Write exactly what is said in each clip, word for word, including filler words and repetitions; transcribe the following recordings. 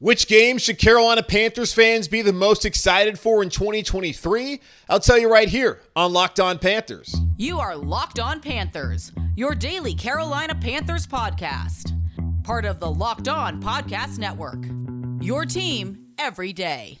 Which game should Carolina Panthers fans be the most excited for in twenty twenty-three? I'll tell you right here on Locked On Panthers. You are Locked On Panthers, your daily Carolina Panthers podcast. Part of the Locked On Podcast Network, your team every day.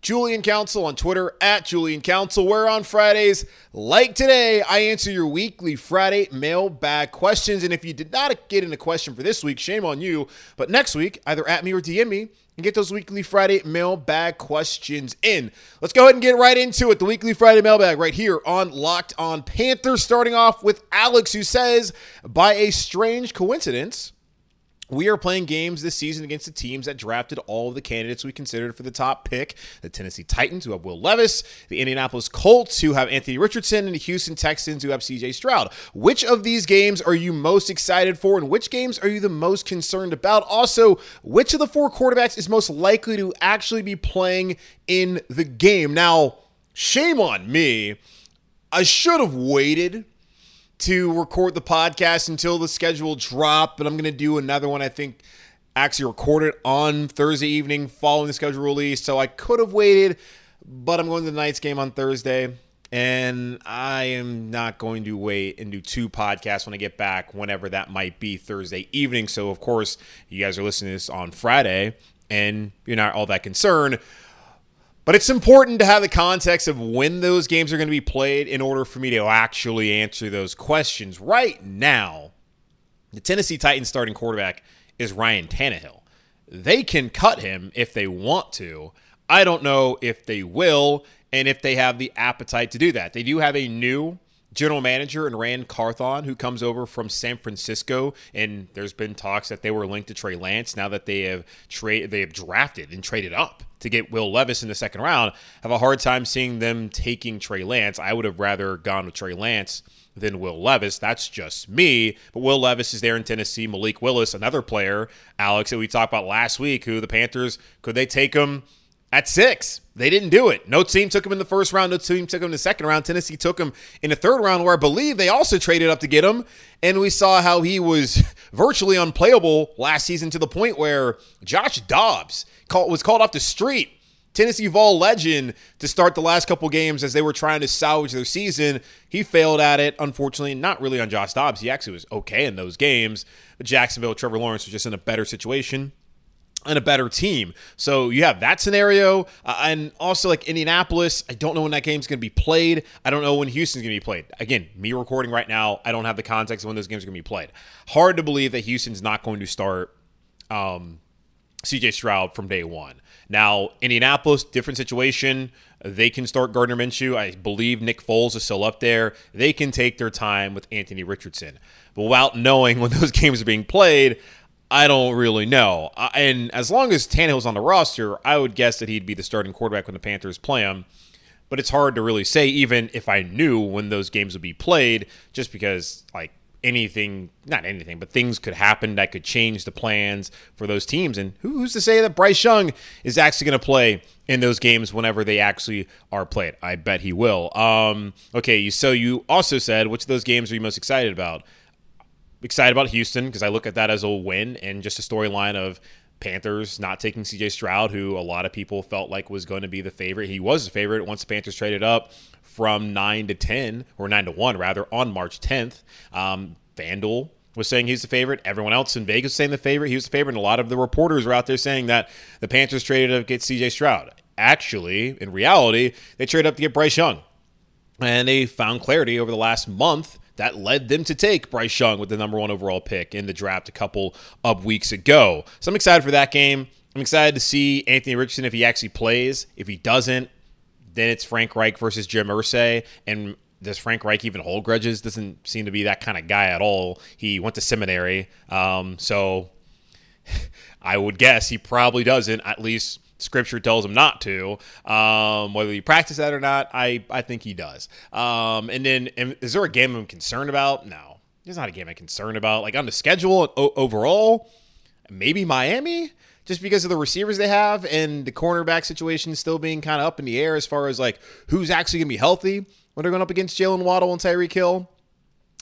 Julian Council, on Twitter, at Julian Council, where on Fridays, like today, I answer your weekly Friday mailbag questions. And if you did not get in a question for this week, shame on you. But next week, either at me or D M me and get those weekly Friday mailbag questions in. Let's go ahead and get right into it. The weekly Friday mailbag right here on Locked On Panthers, starting off with Alex, who says, by a strange coincidence, we are playing games this season against the teams that drafted all of the candidates we considered for the top pick. The Tennessee Titans, who have Will Levis, the Indianapolis Colts, who have Anthony Richardson, and the Houston Texans, who have C J. Stroud. Which of these games are you most excited for, and which games are you the most concerned about? Also, which of the four quarterbacks is most likely to actually be playing in the game? Now, shame on me. I should have waited to record the podcast until the schedule dropped, but I'm going to do another one, I think, actually record it on Thursday evening following the schedule release, so I could have waited, but I'm going to the Knights game on Thursday, and I am not going to wait and do two podcasts when I get back, whenever that might be, Thursday evening, so of course, you guys are listening to this on Friday, and you're not all that concerned. But it's important to have the context of when those games are going to be played in order for me to actually answer those questions. Right now, the Tennessee Titans starting quarterback is Ryan Tannehill. They can cut him if they want to. I don't know if they will and if they have the appetite to do that. They do have a new general manager in Ran Carthon, who comes over from San Francisco, and there's been talks that they were linked to Trey Lance. Now that they have tra- they have drafted and traded up to get Will Levis in the second round, have a hard time seeing them taking Trey Lance. I would have rather gone with Trey Lance than Will Levis. That's just me. But Will Levis is there in Tennessee. Malik Willis, another player, Alex, that we talked about last week, who the Panthers, could they take him at six? They didn't do it. No team took him in the first round. No team took him in the second round. Tennessee took him in the third round, where I believe they also traded up to get him. And we saw how he was virtually unplayable last season, to the point where Josh Dobbs called, was called off the street, Tennessee Vol legend, to start the last couple games as they were trying to salvage their season. He failed at it, unfortunately, not really on Josh Dobbs. He actually was okay in those games. But Jacksonville, Trevor Lawrence was just in a better situation and a better team. So you have that scenario. Uh, and also, like, Indianapolis, I don't know when that game's going to be played. I don't know when Houston's going to be played. Again, me recording right now, I don't have the context of when those games are going to be played. Hard to believe that Houston's not going to start um, C J. Stroud from day one. Now, Indianapolis, different situation. They can start Gardner Minshew. I believe Nick Foles is still up there. They can take their time with Anthony Richardson. But without knowing when those games are being played, I don't really know. And as long as Tannehill's on the roster, I would guess that he'd be the starting quarterback when the Panthers play him. But it's hard to really say, even if I knew when those games would be played, just because, like, anything, not anything, but things could happen that could change the plans for those teams. And who's to say that Bryce Young is actually going to play in those games whenever they actually are played? I bet he will. Um, okay, so you also said, which of those games are you most excited about? Excited about Houston, because I look at that as a win and just a storyline of Panthers not taking C J. Stroud, who a lot of people felt like was going to be the favorite. He was the favorite once the Panthers traded up from nine to ten, or nine to one, rather, on March tenth. Um, FanDuel was saying he's the favorite. Everyone else in Vegas was saying the favorite. He was the favorite, and a lot of the reporters were out there saying that the Panthers traded up to get C J. Stroud. Actually, in reality, they traded up to get Bryce Young, and they found clarity over the last month that led them to take Bryce Young with the number one overall pick in the draft a couple of weeks ago. So I'm excited for that game. I'm excited to see Anthony Richardson if he actually plays. If he doesn't, then it's Frank Reich versus Jim Irsay. And does Frank Reich even hold grudges? Doesn't seem to be that kind of guy at all. He went to seminary. Um, so I would guess he probably doesn't, at least Scripture tells him not to. Um, whether he practiced that or not, I, I think he does. Um, and then and is there a game I'm concerned about? No, there's not a game I'm concerned about. Like on the schedule o- overall, maybe Miami, just because of the receivers they have and the cornerback situation still being kind of up in the air as far as like who's actually going to be healthy when they're going up against Jalen Waddle and Tyreek Hill.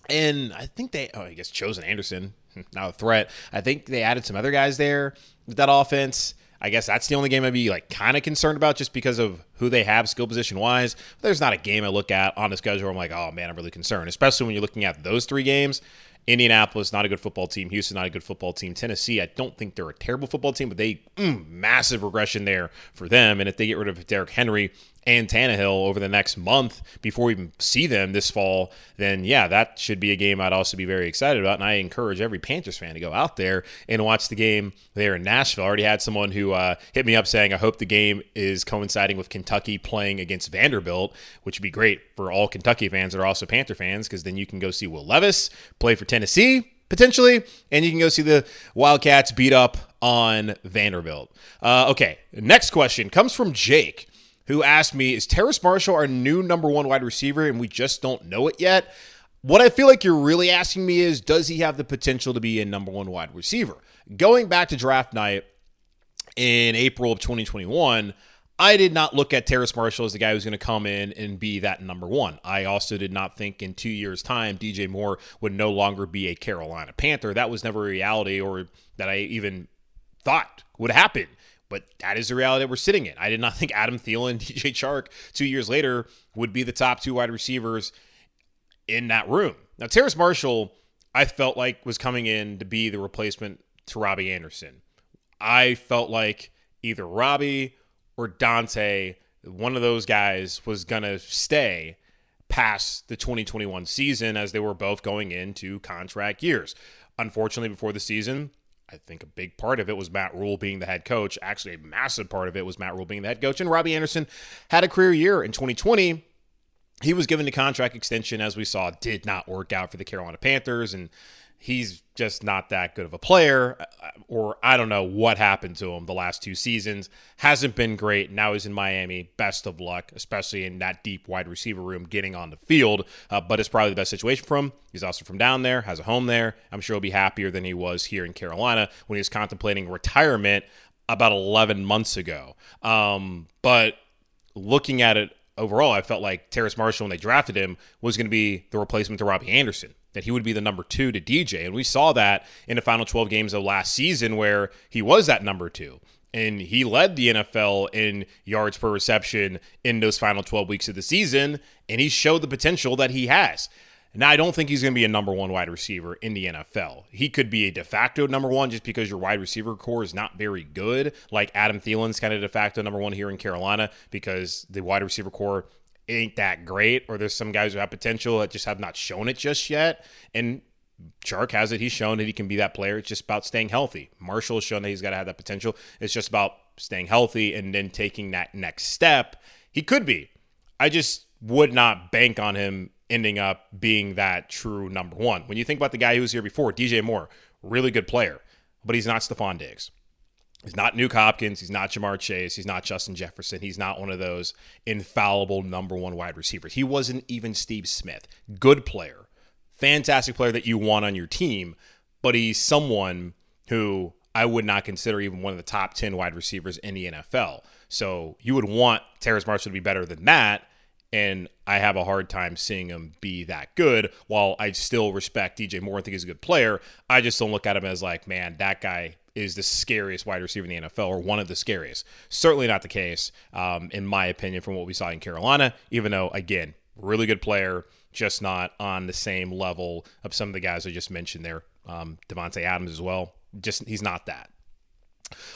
And I think they, oh, I guess Chosen Anderson, now a threat. I think they added some other guys there with that offense. I guess that's the only game I'd be like kind of concerned about just because of who they have skill position wise. There's not a game I look at on the schedule where I'm like, oh man, I'm really concerned, especially when you're looking at those three games. Indianapolis, not a good football team. Houston, not a good football team. Tennessee, I don't think they're a terrible football team, but they mm, massive regression there for them. And if they get rid of Derrick Henry and Tannehill over the next month before we even see them this fall, then yeah, that should be a game I'd also be very excited about. And I encourage every Panthers fan to go out there and watch the game there in Nashville. I already had someone who uh, hit me up saying, I hope the game is coinciding with Kentucky playing against Vanderbilt, which would be great for all Kentucky fans that are also Panther fans, because then you can go see Will Levis play for Tennessee, potentially, and you can go see the Wildcats beat up on Vanderbilt. Uh, okay, next question comes from Jake, who asked me, is Terrace Marshall our new number one wide receiver and we just don't know it yet? What I feel like you're really asking me is, does he have the potential to be a number one wide receiver? Going back to draft night in April of twenty twenty-one, I did not look at Terrace Marshall as the guy who's going to come in and be that number one. I also did not think in two years' time, D J Moore would no longer be a Carolina Panther. That was never a reality or that I even thought would happen. But that is the reality that we're sitting in. I did not think Adam Thielen, D J Chark, two years later would be the top two wide receivers in that room. Now, Terrace Marshall, I felt like was coming in to be the replacement to Robbie Anderson. I felt like either Robbie or Dante, one of those guys, was going to stay past the twenty twenty-one season as they were both going into contract years. Unfortunately, before the season, I think a big part of it was Matt Rule being the head coach. Actually, a massive part of it was Matt Rule being the head coach. And Robbie Anderson had a career year in twenty twenty. He was given the contract extension, as we saw, did not work out for the Carolina Panthers. And he's just not that good of a player. Or I don't know what happened to him the last two seasons. Hasn't been great. Now he's in Miami. Best of luck, especially in that deep wide receiver room getting on the field. Uh, but it's probably the best situation for him. He's also from down there, has a home there. I'm sure he'll be happier than he was here in Carolina when he was contemplating retirement about eleven months ago. Um, but looking at it overall, I felt like Terrace Marshall, when they drafted him, was going to be the replacement to Robbie Anderson, that he would be the number two to D J. And we saw that in the final twelve games of last season where he was that number two. And he led the N F L in yards per reception in those final twelve weeks of the season. And he showed the potential that he has. Now, I don't think he's going to be a number one wide receiver in the N F L. He could be a de facto number one just because your wide receiver core is not very good. Like Adam Thielen's kind of de facto number one here in Carolina because the wide receiver core ain't that great, or there's some guys who have potential that just have not shown it just yet. And Chark has it. He's shown that he can be that player. It's just about staying healthy. Marshall has shown that he's got to have that potential. It's just about staying healthy and then taking that next step. He could be. I just would not bank on him ending up being that true number one. When you think about the guy who was here before, D J Moore, really good player, but he's not Stephon Diggs. He's not Nuke Hopkins. He's not Jamar Chase. He's not Justin Jefferson. He's not one of those infallible number one wide receivers. He wasn't even Steve Smith. Good player. Fantastic player that you want on your team. But he's someone who I would not consider even one of the top ten wide receivers in the N F L. So you would want Terrace Marshall to be better than that. And I have a hard time seeing him be that good. While I still respect D J Moore and think he's a good player, I just don't look at him as like, man, that guy is the scariest wide receiver in the N F L, or one of the scariest. Certainly not the case, um, in my opinion, from what we saw in Carolina, even though, again, really good player, just not on the same level of some of the guys I just mentioned there. Um, Devontae Adams as well. Just he's not that.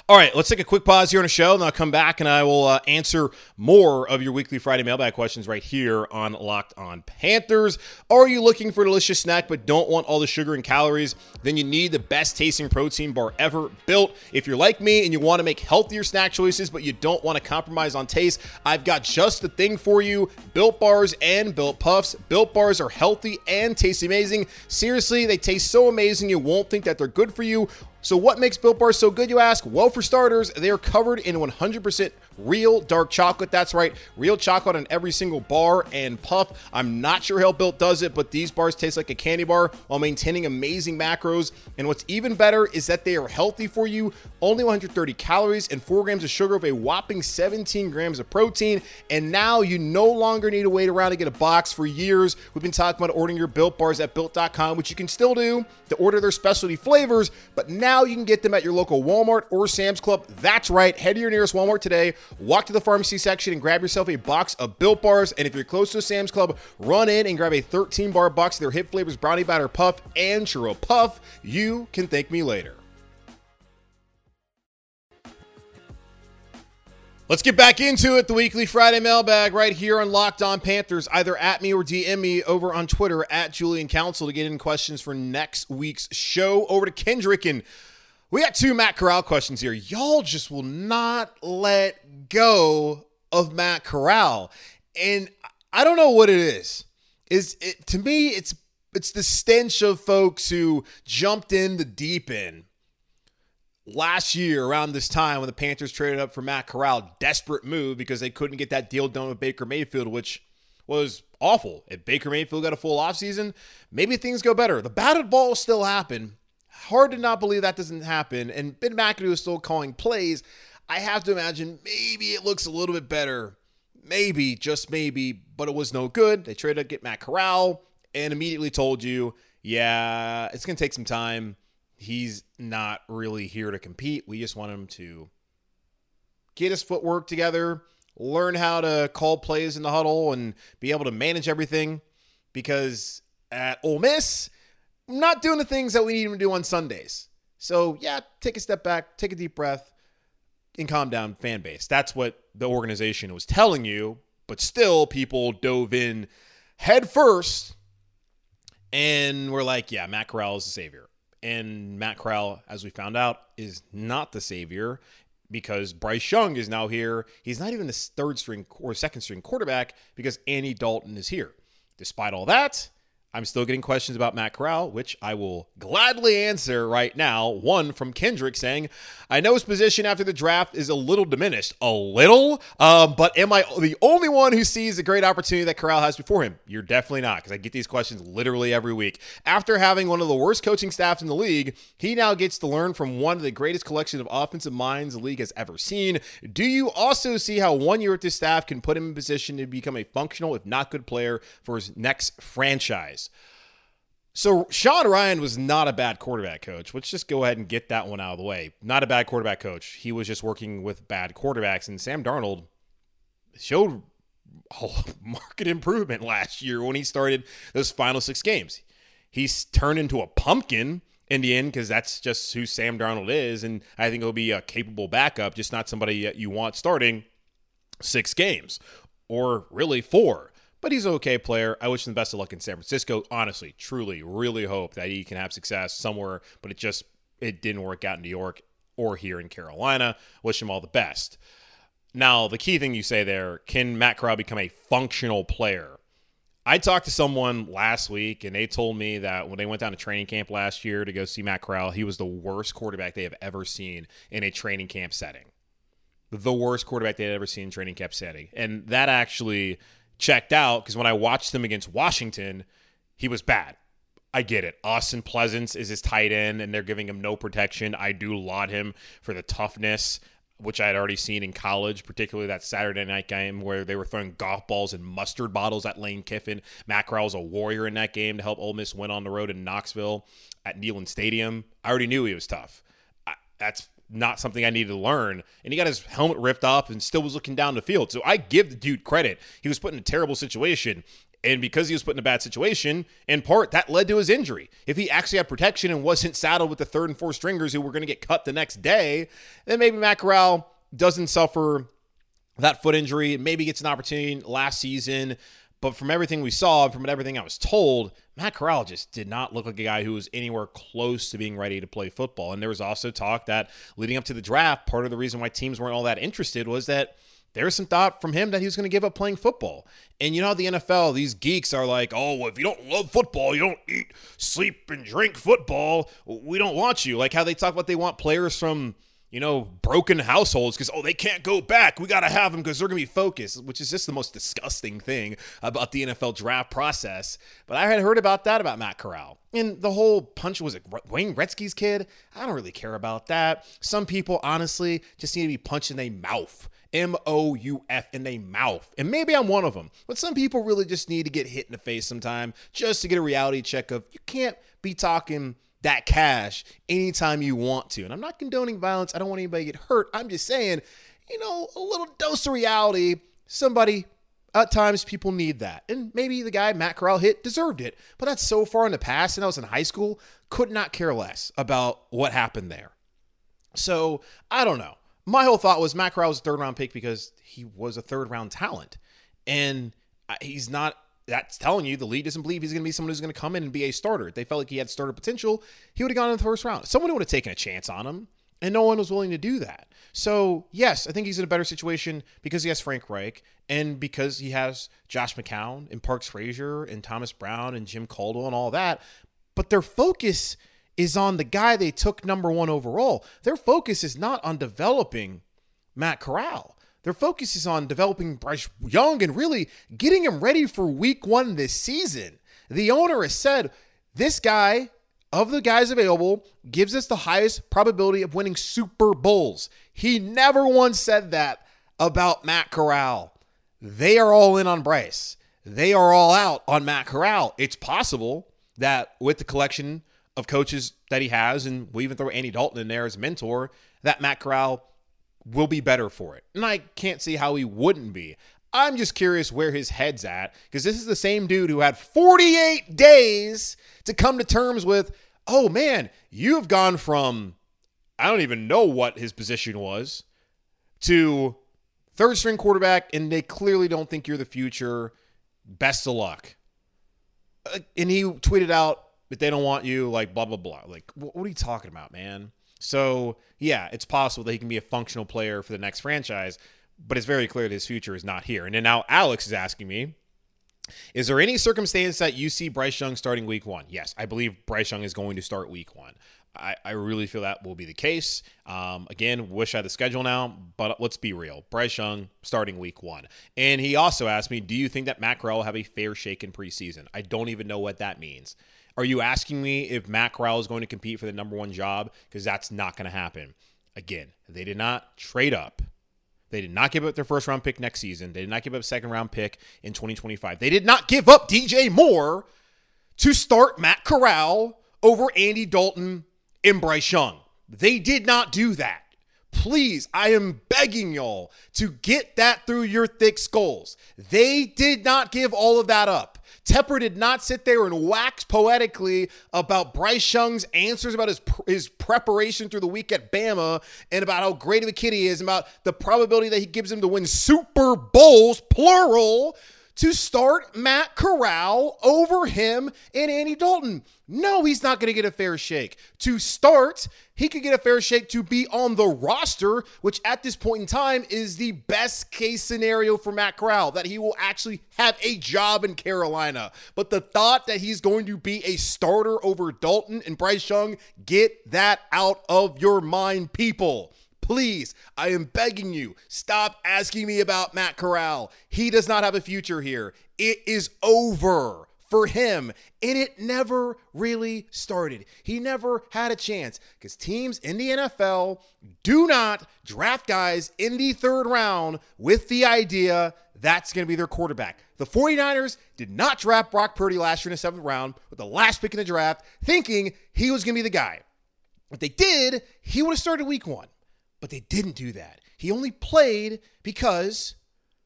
All right, let's take a quick pause here on the show, and I'll come back and I will uh, answer more of your weekly Friday mailbag questions right here on Locked On Panthers. Are you looking for a delicious snack but don't want all the sugar and calories? Then you need the best tasting protein bar ever, Built. If you're like me and you want to make healthier snack choices but you don't want to compromise on taste, I've got just the thing for you, Built Bars and Built Puffs. Built Bars are healthy and taste amazing. Seriously, they taste so amazing you won't think that they're good for you. So what makes Built Bars so good, you ask? Well, for starters, they are covered in one hundred percent real dark chocolate. That's right, real chocolate on every single bar and puff. I'm not sure how Built does it, but these bars taste like a candy bar while maintaining amazing macros. And what's even better is that they are healthy for you. Only one hundred thirty calories and four grams of sugar with a whopping seventeen grams of protein. And now you no longer need to wait around to get a box. For years, we've been talking about ordering your Built Bars at Built dot com, which you can still do to order their specialty flavors, but now Now you can get them at your local Walmart or Sam's Club. That's right. Head to your nearest Walmart today. Walk to the pharmacy section and grab yourself a box of Built Bars. And if you're close to a Sam's Club, run in and grab a thirteen-bar box of their hit flavors, Brownie Batter Puff and Churro Puff. You can thank me later. Let's get back into it. The weekly Friday mailbag right here on Locked On Panthers. Either at me or D M me over on Twitter at Julian Council to get in questions for next week's show. Over to Kendrick, and we got two Matt Corral questions here. Y'all just will not let go of Matt Corral, and I don't know what it is. Is it, to me, it's it's the stench of folks who jumped in the deep end last year around this time when the Panthers traded up for Matt Corral. Desperate move because they couldn't get that deal done with Baker Mayfield, which was awful. If Baker Mayfield got a full offseason, maybe things go better. The batted ball still happened. Hard to not believe that doesn't happen. And Ben McAdoo is still calling plays. I have to imagine maybe it looks a little bit better. Maybe, just maybe, but it was no good. They traded up to get Matt Corral and immediately told you, yeah, it's going to take some time. He's not really here to compete. We just want him to get his footwork together, learn how to call plays in the huddle, and be able to manage everything. Because at Ole Miss, not doing the things that we need him to do on Sundays. So, yeah, take a step back, take a deep breath, and calm down, fan base. That's what the organization was telling you. But still, people dove in head first and were like, yeah, Matt Corral is the savior. And Matt Corral, as we found out, is not the savior because Bryce Young is now here. He's not even the third string or second string quarterback because Andy Dalton is here. Despite all that, I'm still getting questions about Matt Corral, which I will gladly answer right now. One from Kendrick saying, I know his position after the draft is a little diminished. A little? Um, but am I the only one who sees the great opportunity that Corral has before him? You're definitely not, because I get these questions literally every week. After having one of the worst coaching staffs in the league, he now gets to learn from one of the greatest collection of offensive minds the league has ever seen. Do you also see how one year with this staff can put him in position to become a functional, if not good player, for his next franchise? So Sean Ryan was not a bad quarterback coach. Let's just go ahead and get that one out of the way. Not a bad quarterback coach. He was just working with bad quarterbacks, and Sam Darnold showed market improvement last year when he started those final six games. He's turned into a pumpkin in the end because that's just who Sam Darnold is, and I think he'll be a capable backup, just not somebody that you want starting six games or really four. But he's an okay player. I wish him the best of luck in San Francisco. Honestly, truly, really hope that he can have success somewhere, but it just it didn't work out in New York or here in Carolina. Wish him all the best. Now, the key thing you say there, can Matt Corral become a functional player? I talked to someone last week, and they told me that when they went down to training camp last year to go see Matt Corral, he was the worst quarterback they have ever seen in a training camp setting. The worst quarterback they had ever seen in training camp setting. And that actually checked out because when I watched him against Washington, he was bad. I get it. Austin Pleasants is his tight end, and they're giving him no protection. I do laud him for the toughness, which I had already seen in college, particularly that Saturday night game where they were throwing golf balls and mustard bottles at Lane Kiffin. Matt Corral was a warrior in that game to help Ole Miss win on the road in Knoxville at Neyland Stadium. I already knew he was tough. I, that's not something I needed to learn. And he got his helmet ripped off and still was looking down the field. So I give the dude credit. He was put in a terrible situation. And because he was put in a bad situation, in part, that led to his injury. If he actually had protection and wasn't saddled with the third and fourth stringers who were going to get cut the next day, then maybe Matt Corral doesn't suffer that foot injury. Maybe gets an opportunity last season. But from everything we saw, from everything I was told, Matt Corral just did not look like a guy who was anywhere close to being ready to play football. And there was also talk that leading up to the draft, part of the reason why teams weren't all that interested was that there was some thought from him that he was going to give up playing football. And you know how the N F L, these geeks are like, oh, well, if you don't love football, you don't eat, sleep, and drink football, we don't want you. Like how they talk about they want players from, you know, broken households because, oh, they can't go back. We got to have them because they're going to be focused, which is just the most disgusting thing about the N F L draft process. But I had heard about that about Matt Corral. And the whole punch was it Wayne Gretzky's kid? I don't really care about that. Some people, honestly, just need to be punched in their mouth. M O U F in their mouth. And maybe I'm one of them. But some people really just need to get hit in the face sometime just to get a reality check of you can't be talking that cash anytime you want to. And I'm not condoning violence. I don't want anybody to get hurt. I'm just saying, you know, a little dose of reality. Somebody, at times, people need that. And maybe the guy Matt Corral hit deserved it. But that's so far in the past, and I was in high school. Could not care less about what happened there. So, I don't know. My whole thought was Matt Corral was a third-round pick because he was a third-round talent. And he's not – that's telling you the league doesn't believe he's going to be someone who's going to come in and be a starter. If they felt like he had starter potential, he would have gone in the first round. Someone would have taken a chance on him, and no one was willing to do that. So, yes, I think he's in a better situation because he has Frank Reich and because he has Josh McCown and Parks Frazier and Thomas Brown and Jim Caldwell and all that. But their focus – is on the guy they took number one overall. Their focus is not on developing Matt Corral. Their focus is on developing Bryce Young and really getting him ready for week one this season. The owner has said, this guy, of the guys available, gives us the highest probability of winning Super Bowls. He never once said that about Matt Corral. They are all in on Bryce. They are all out on Matt Corral. It's possible that with the collection of coaches that he has, and we even throw Andy Dalton in there as a mentor, that Matt Corral will be better for it. And I can't see how he wouldn't be. I'm just curious where his head's at, because this is the same dude who had forty-eight days to come to terms with, oh man, you've gone from, I don't even know what his position was, to third string quarterback, and they clearly don't think you're the future. Best of luck. And he tweeted out, but they don't want you, like, blah, blah, blah. Like, what are you talking about, man? So, yeah, it's possible that he can be a functional player for the next franchise, but it's very clear that his future is not here. And then now Alex is asking me, is there any circumstance that you see Bryce Young starting week one? Yes, I believe Bryce Young is going to start week one. I, I really feel that will be the case. Um, again, wish I had the schedule now, but let's be real. Bryce Young starting week one. And he also asked me, do you think that Matt Corral will have a fair shake in preseason? I don't even know what that means. Are you asking me if Matt Corral is going to compete for the number one job? Because that's not going to happen. Again, they did not trade up. They did not give up their first round pick next season. They did not give up second round pick in twenty twenty-five. They did not give up D J Moore to start Matt Corral over Andy Dalton and Bryce Young. They did not do that. Please, I am begging y'all to get that through your thick skulls. They did not give all of that up. Tepper did not sit there and wax poetically about Bryce Young's answers about his his preparation through the week at Bama and about how great of a kid he is and about the probability that he gives him to win Super Bowls, plural, to start Matt Corral over him and Andy Dalton. No, he's not going to get a fair shake. To start, he could get a fair shake to be on the roster, which at this point in time is the best case scenario for Matt Corral, that he will actually have a job in Carolina. But the thought that he's going to be a starter over Dalton and Bryce Young, get that out of your mind, people. Please, I am begging you, stop asking me about Matt Corral. He does not have a future here. It is over for him, and it never really started. He never had a chance because teams in the N F L do not draft guys in the third round with the idea that's going to be their quarterback. The 49ers did not draft Brock Purdy last year in the seventh round with the last pick in the draft, thinking he was going to be the guy. If they did, he would have started week one. But they didn't do that. He only played because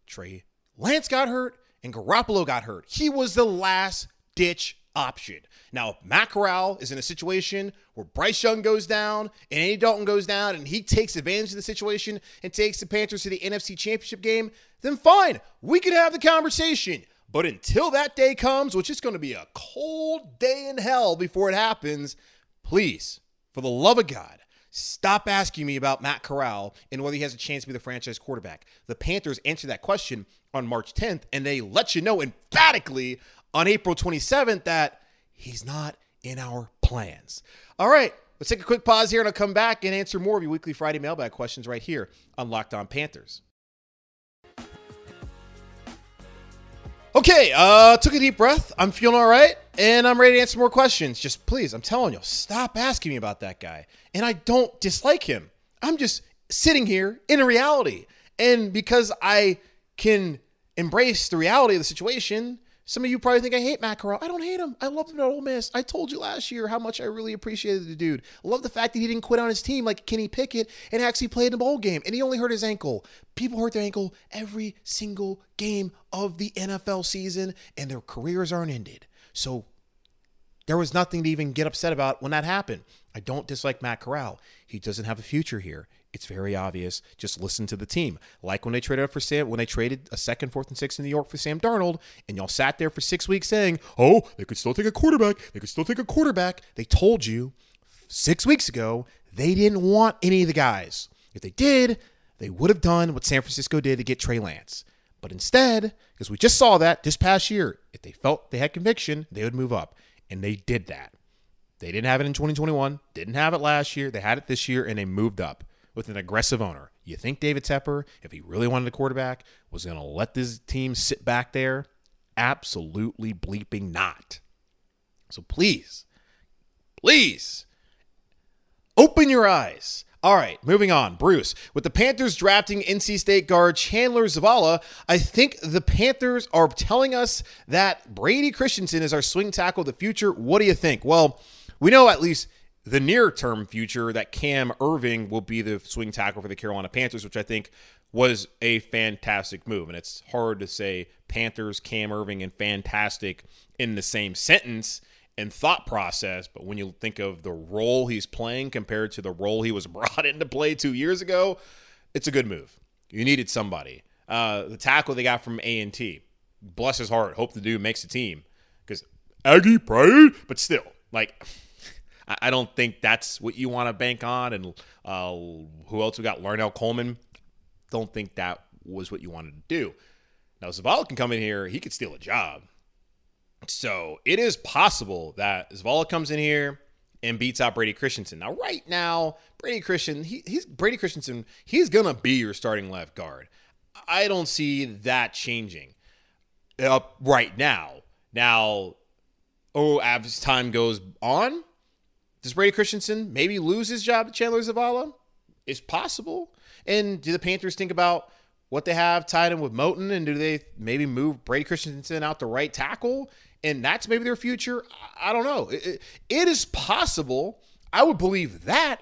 Trey Lance got hurt and Garoppolo got hurt. He was the last-ditch option. Now, if Matt Corral is in a situation where Bryce Young goes down and Andy Dalton goes down and he takes advantage of the situation and takes the Panthers to the N F C Championship game, then fine, we can have the conversation. But until that day comes, which is going to be a cold day in hell before it happens, please, for the love of God, stop asking me about Matt Corral and whether he has a chance to be the franchise quarterback. The Panthers answered that question on March tenth, and they let you know emphatically on April twenty-seventh that he's not in our plans. All right, let's take a quick pause here, and I'll come back and answer more of your weekly Friday mailbag questions right here on Locked On Panthers. Okay, uh, took a deep breath. I'm feeling all right, and I'm ready to answer more questions. Just please, I'm telling you, stop asking me about that guy. And I don't dislike him. I'm just sitting here in a reality. And because I can embrace the reality of the situation, some of you probably think I hate Matt Corral. I don't hate him. I love him at Ole Miss. I told you last year how much I really appreciated the dude. I love the fact that he didn't quit on his team like Kenny Pickett and actually played in a bowl game. And he only hurt his ankle. People hurt their ankle every single game of the N F L season, and their careers aren't ended. So there was nothing to even get upset about when that happened. I don't dislike Matt Corral. He doesn't have a future here. It's very obvious. Just listen to the team. Like when they traded up for Sam, when they traded a second, fourth, and sixth in New York for Sam Darnold, and y'all sat there for six weeks saying, oh, they could still take a quarterback. They could still take a quarterback. They told you six weeks ago they didn't want any of the guys. If they did, they would have done what San Francisco did to get Trey Lance. But instead, because we just saw that this past year, if they felt they had conviction, they would move up. And they did that. They didn't have it in twenty twenty-one, didn't have it last year. They had it this year, and they moved up with an aggressive owner. You think David Tepper, if he really wanted a quarterback, was going to let this team sit back there? Absolutely bleeping not. So please, please, open your eyes. All right, moving on. Bruce, with the Panthers drafting N C State guard Chandler Zavala, I think the Panthers are telling us that Brady Christensen is our swing tackle of the future. What do you think? Well, we know at least the near-term future that Cam Irving will be the swing tackle for the Carolina Panthers, which I think was a fantastic move. And it's hard to say Panthers, Cam Irving, and fantastic in the same sentence and thought process, but when you think of the role he's playing compared to the role he was brought into play two years ago, it's a good move. You needed somebody. Uh, the tackle they got from A and T, bless his heart, hope the dude makes the team because Aggie pray, but still, like, I don't think that's what you want to bank on. And uh, who else we got? Larnell Coleman. Don't think that was what you wanted to do. Now, Zavala can come in here. He could steal a job. So it is possible that Zavala comes in here and beats out Brady Christensen. Now, right now, Brady Christensen, he, he's Brady Christensen. He's gonna be your starting left guard. I don't see that changing up right now. Now, oh, as time goes on, does Brady Christensen maybe lose his job to Chandler Zavala? It's possible. And do the Panthers think about what they have tied in with Moton, and do they maybe move Brady Christensen out to right tackle? And that's maybe their future. I don't know. It, it, it is possible. I would believe that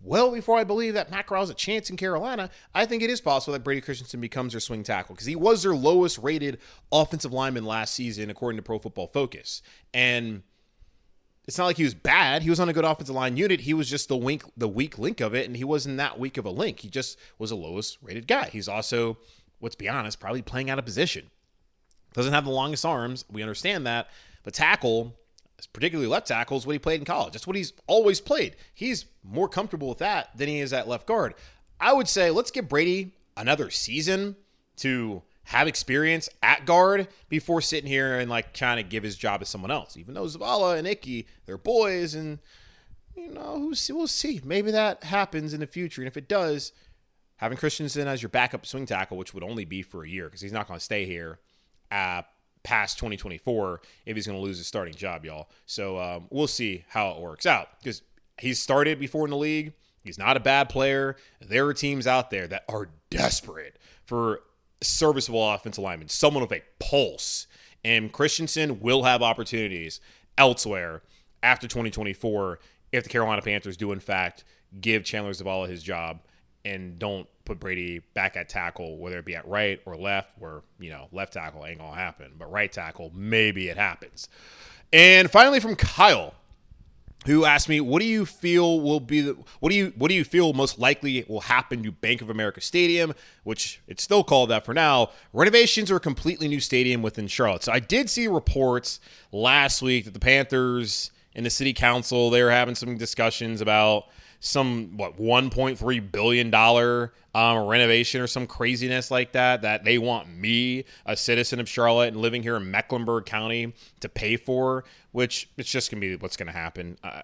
well before I believe that Matt Corral has a chance in Carolina. I think it is possible that Brady Christensen becomes their swing tackle because he was their lowest rated offensive lineman last season, according to Pro Football Focus. And it's not like he was bad. He was on a good offensive line unit. He was just the weak, the weak link of it, and he wasn't that weak of a link. He just was the lowest-rated guy. He's also, let's be honest, probably playing out of position. Doesn't have the longest arms. We understand that. But tackle, particularly left tackle, is what he played in college. That's what he's always played. He's more comfortable with that than he is at left guard. I would say let's give Brady another season to have experience at guard before sitting here and like trying to give his job to someone else. Even though Zavala and Icky, they're boys, and you know, we'll see. Maybe that happens in the future. And if it does, having Christensen as your backup swing tackle, which would only be for a year because he's not going to stay here uh, past twenty twenty-four if he's going to lose his starting job, y'all. So um, we'll see how it works out because he's started before in the league. He's not a bad player. There are teams out there that are desperate for serviceable offensive lineman, someone with a pulse, and Christensen will have opportunities elsewhere after twenty twenty-four if the Carolina Panthers do in fact give Chandler Zavala his job and don't put Brady back at tackle, whether it be at right or left, where, you know, left tackle ain't going to happen, but right tackle, maybe it happens. And finally from Kyle, who asked me, what do you feel will be the, what do you what do you feel most likely will happen to Bank of America Stadium, which it's still called that for now, renovations or a completely new stadium within Charlotte? So I did see reports last week that the Panthers and the city council, they were having some discussions about some, what, one point three billion dollars um, renovation or some craziness like that, that they want me, a citizen of Charlotte and living here in Mecklenburg County, to pay for, which it's just going to be what's going to happen. Uh,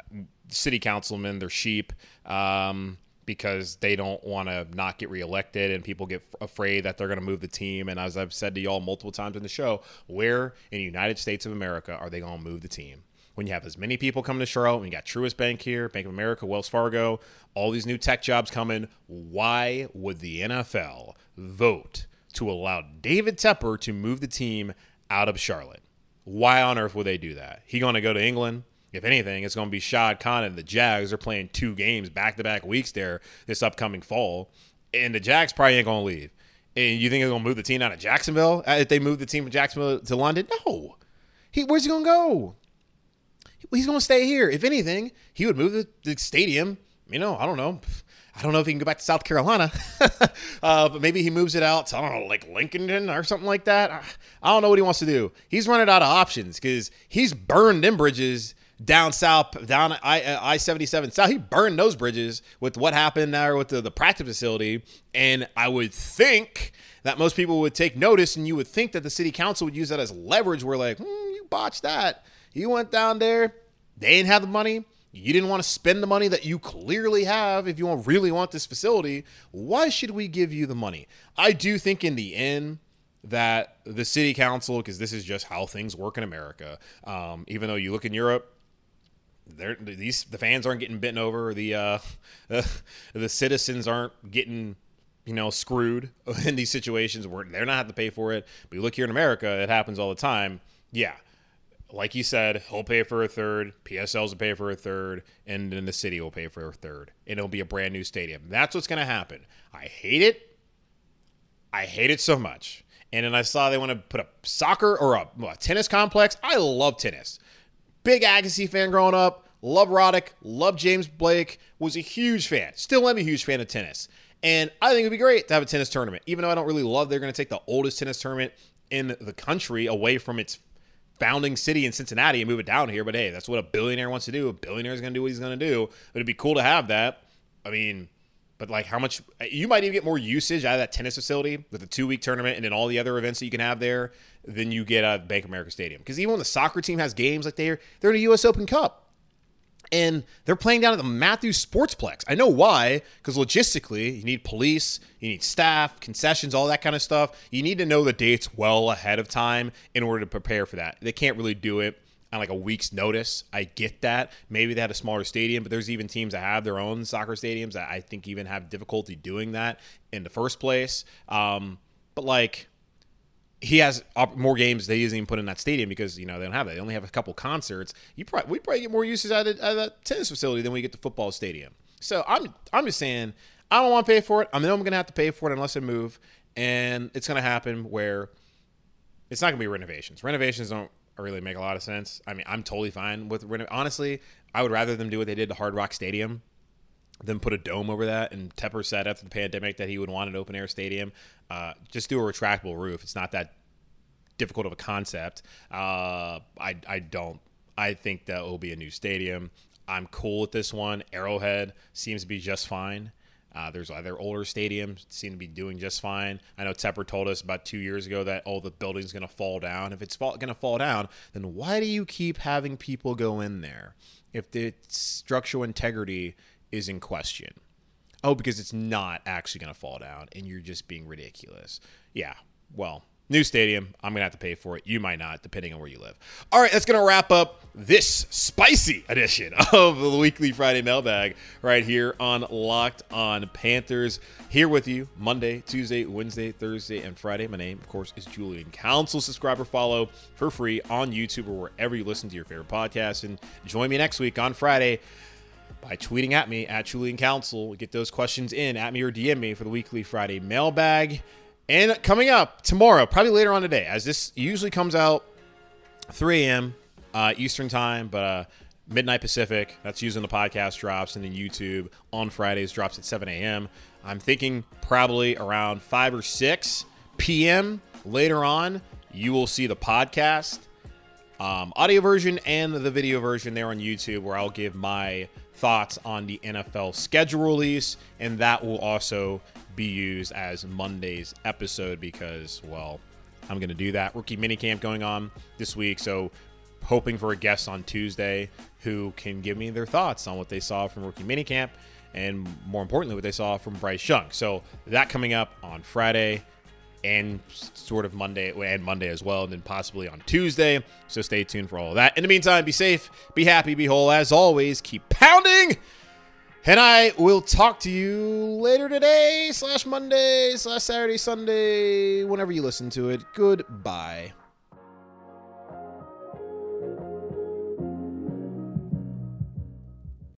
city councilmen, they're sheep um, because they don't want to not get reelected, and people get f- afraid that they're going to move the team. And as I've said to y'all multiple times in the show, where in the United States of America are they going to move the team? When you have as many people coming to Charlotte, when you got Truist Bank here, Bank of America, Wells Fargo, all these new tech jobs coming, why would the N F L vote to allow David Tepper to move the team out of Charlotte? Why on earth would they do that? He going to go to England? If anything, it's going to be Shad Khan and the Jags. Are playing two games back-to-back weeks there this upcoming fall, and the Jags probably ain't going to leave. And you think they're going to move the team out of Jacksonville if they move the team from Jacksonville to London? No. He, where's he going to go? He's going to stay here. If anything, he would move the, the stadium. You know, I don't know. I don't know if he can go back to South Carolina. uh, but maybe he moves it out to, I don't know, like Lincoln or something like that. I, I don't know what he wants to do. He's running out of options because he's burned them bridges down south, down I seventy-seven south. He burned those bridges with what happened there with the, the practice facility. And I would think that most people would take notice, and you would think that the city council would use that as leverage. We're like, hmm, you botched that. You went down there. They didn't have the money. You didn't want to spend the money that you clearly have if you really want this facility. Why should we give you the money? I do think in the end that the city council, because this is just how things work in America, um, even though you look in Europe, these the fans aren't getting bitten over. The, uh, uh, the citizens aren't getting, you know, screwed in these situations where they're not having to pay for it. But you look here in America, it happens all the time. Yeah. Like you said, he'll pay for a third, P S Ls will pay for a third, and then the city will pay for a third. And it'll be a brand new stadium. That's what's going to happen. I hate it. I hate it so much. And then I saw they want to put a soccer or a, a tennis complex. I love tennis. Big Agassi fan growing up. Love Roddick. Love James Blake. Was a huge fan. Still am a huge fan of tennis. And I think it'd be great to have a tennis tournament. Even though I don't really love they're going to take the oldest tennis tournament in the country away from its founding city in Cincinnati and move it down here. But hey, that's what a billionaire wants to do. A billionaire is going to do what he's going to do. But it'd be cool to have that. I mean, but like how much you might even get more usage out of that tennis facility with a two week tournament and then all the other events that you can have there than you get out of Bank of America Stadium. Cause even when the soccer team has games, like they're, they're in a U S Open Cup and they're playing down at the Matthews Sportsplex. I know why, because logistically you need police, you need staff, concessions, all that kind of stuff. You need to know the dates well ahead of time in order to prepare for that. They can't really do it on like a week's notice. I get that. Maybe they had a smaller stadium, but there's even teams that have their own soccer stadiums that I think even have difficulty doing that in the first place. Um, but like, he has more games that he doesn't even put in that stadium because, you know, they don't have that. They only have a couple concerts. You probably we probably get more uses out of, out of that tennis facility than we get the football stadium. So I'm I'm just saying I don't want to pay for it. I know I'm going to have to pay for it unless I move, and it's going to happen where it's not going to be renovations. Renovations don't really make a lot of sense. I mean, I'm totally fine with reno- honestly, I would rather them do what they did to Hard Rock Stadium than put a dome over that. And Tepper said after the pandemic that he would want an open-air stadium. Uh, just do a retractable roof. It's not that difficult of a concept. Uh, I, I don't. I think that will be a new stadium. I'm cool with this one. Arrowhead seems to be just fine. Uh, there's other older stadiums seem to be doing just fine. I know Tepper told us about two years ago that, oh, the building's going to fall down. If it's fall, going to fall down, then why do you keep having people go in there if the structural integrity is in question? Oh, because it's not actually going to fall down, and you're just being ridiculous. Yeah, well, new stadium. I'm going to have to pay for it. You might not, depending on where you live. All right, that's going to wrap up this spicy edition of the Weekly Friday Mailbag right here on Locked On Panthers. Here with you Monday, Tuesday, Wednesday, Thursday, and Friday. My name, of course, is Julian Council. Subscribe or follow for free on YouTube or wherever you listen to your favorite podcast. And join me next week on Friday by tweeting at me, at Julian Council. Get those questions in at me or D M me for the weekly Friday mailbag. And coming up tomorrow, probably later on today, as this usually comes out three a.m. Uh, Eastern time, but uh, midnight Pacific. That's using the podcast drops, and then YouTube on Fridays drops at seven a.m. I'm thinking probably around five or six p.m. later on, you will see the podcast, um, audio version and the video version there on YouTube, where I'll give my thoughts on the N F L schedule release, and that will also be used as Monday's episode because, well, I'm going to do that. Rookie minicamp going on this week, so hoping for a guest on Tuesday who can give me their thoughts on what they saw from rookie minicamp and, more importantly, what they saw from Bryce Young. So that coming up on Friday and sort of Monday and Monday as well, and then possibly on Tuesday. So stay tuned for all of that. In the meantime, be safe, be happy, be whole. As always, keep pounding, and I will talk to you later today slash Monday slash Saturday, Sunday, whenever you listen to it. Goodbye.